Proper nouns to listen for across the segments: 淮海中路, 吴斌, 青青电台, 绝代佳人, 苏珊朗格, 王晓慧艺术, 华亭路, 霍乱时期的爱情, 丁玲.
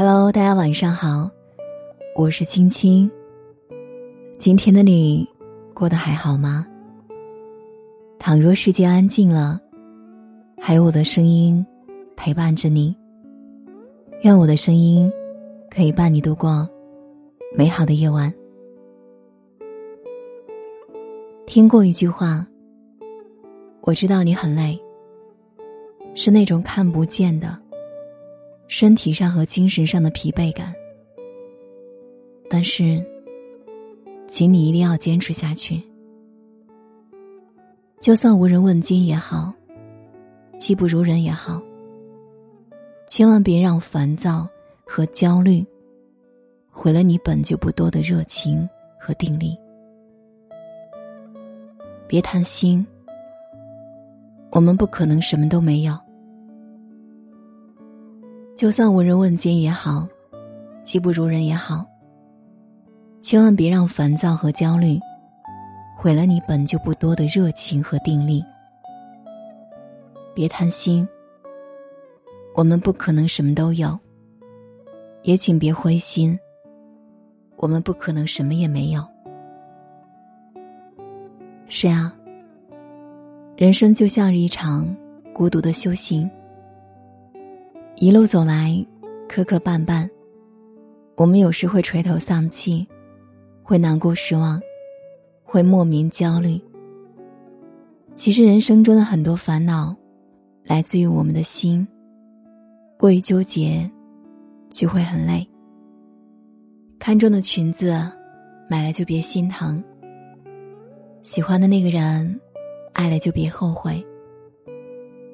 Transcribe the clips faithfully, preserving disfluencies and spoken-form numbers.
Hello， 大家晚上好，我是青青。今天的你过得还好吗？倘若世界安静了，还有我的声音陪伴着你，愿我的声音可以伴你度过美好的夜晚。听过一句话，我知道你很累，是那种看不见的身体上和精神上的疲惫感，但是请你一定要坚持下去，就算无人问津也好，技不如人也好，千万别让烦躁和焦虑毁了你本就不多的热情和定力。别贪心，我们不可能什么都没有，就算无人问津也好，技不如人也好，千万别让烦躁和焦虑毁了你本就不多的热情和定力。别贪心，我们不可能什么都有，也请别灰心，我们不可能什么也没有。是啊，人生就像是一场孤独的修行，一路走来磕磕绊绊，我们有时会垂头丧气，会难过失望，会莫名焦虑。其实人生中的很多烦恼来自于我们的心，过于纠结就会很累。看中的裙子买了就别心疼，喜欢的那个人爱了就别后悔，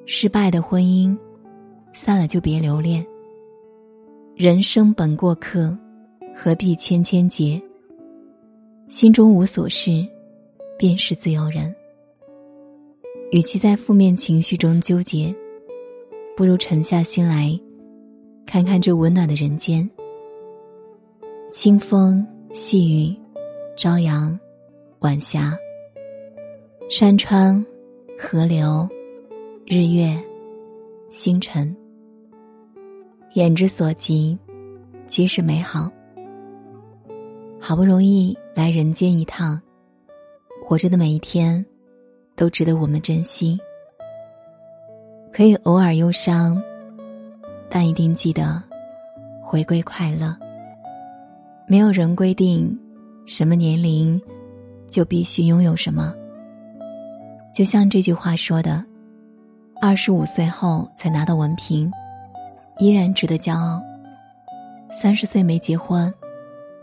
失败的婚姻散了就别留恋，人生本过客，何必千千结？心中无所事，便是自由人。与其在负面情绪中纠结，不如沉下心来，看看这温暖的人间。清风细雨，朝阳晚霞，山川河流，日月星辰，眼之所及皆是美好。好不容易来人间一趟，活着的每一天都值得我们珍惜。可以偶尔忧伤，但一定记得回归快乐。没有人规定什么年龄就必须拥有什么，就像这句话说的，二十五岁后才拿到文凭依然值得骄傲，三十岁没结婚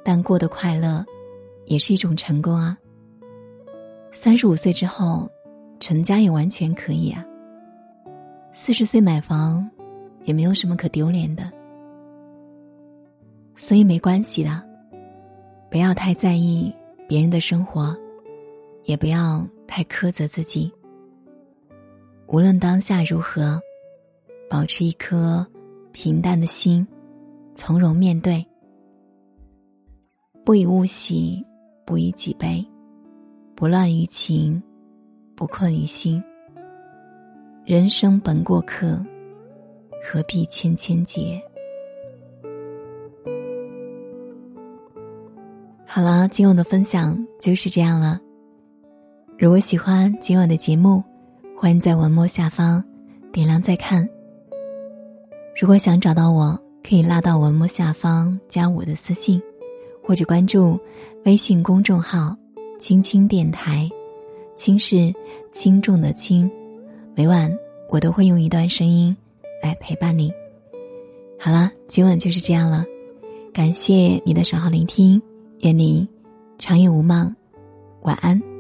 但过得快乐也是一种成功啊，三十五岁之后成家也完全可以啊，四十岁买房也没有什么可丢脸的。所以没关系的，不要太在意别人的生活，也不要太苛责自己。无论当下如何，保持一颗平淡的心，从容面对，不以物喜，不以己悲，不乱于情，不困于心。人生本过客，何必千千结？好了，今晚的分享就是这样了。如果喜欢今晚的节目，欢迎在文末下方点亮再看。如果想找到我，可以拉到文末下方加我的私信，或者关注微信公众号青青电台，青是轻重的轻，每晚我都会用一段声音来陪伴你。好了，今晚就是这样了，感谢你的守候聆听，愿你长夜无梦，晚安。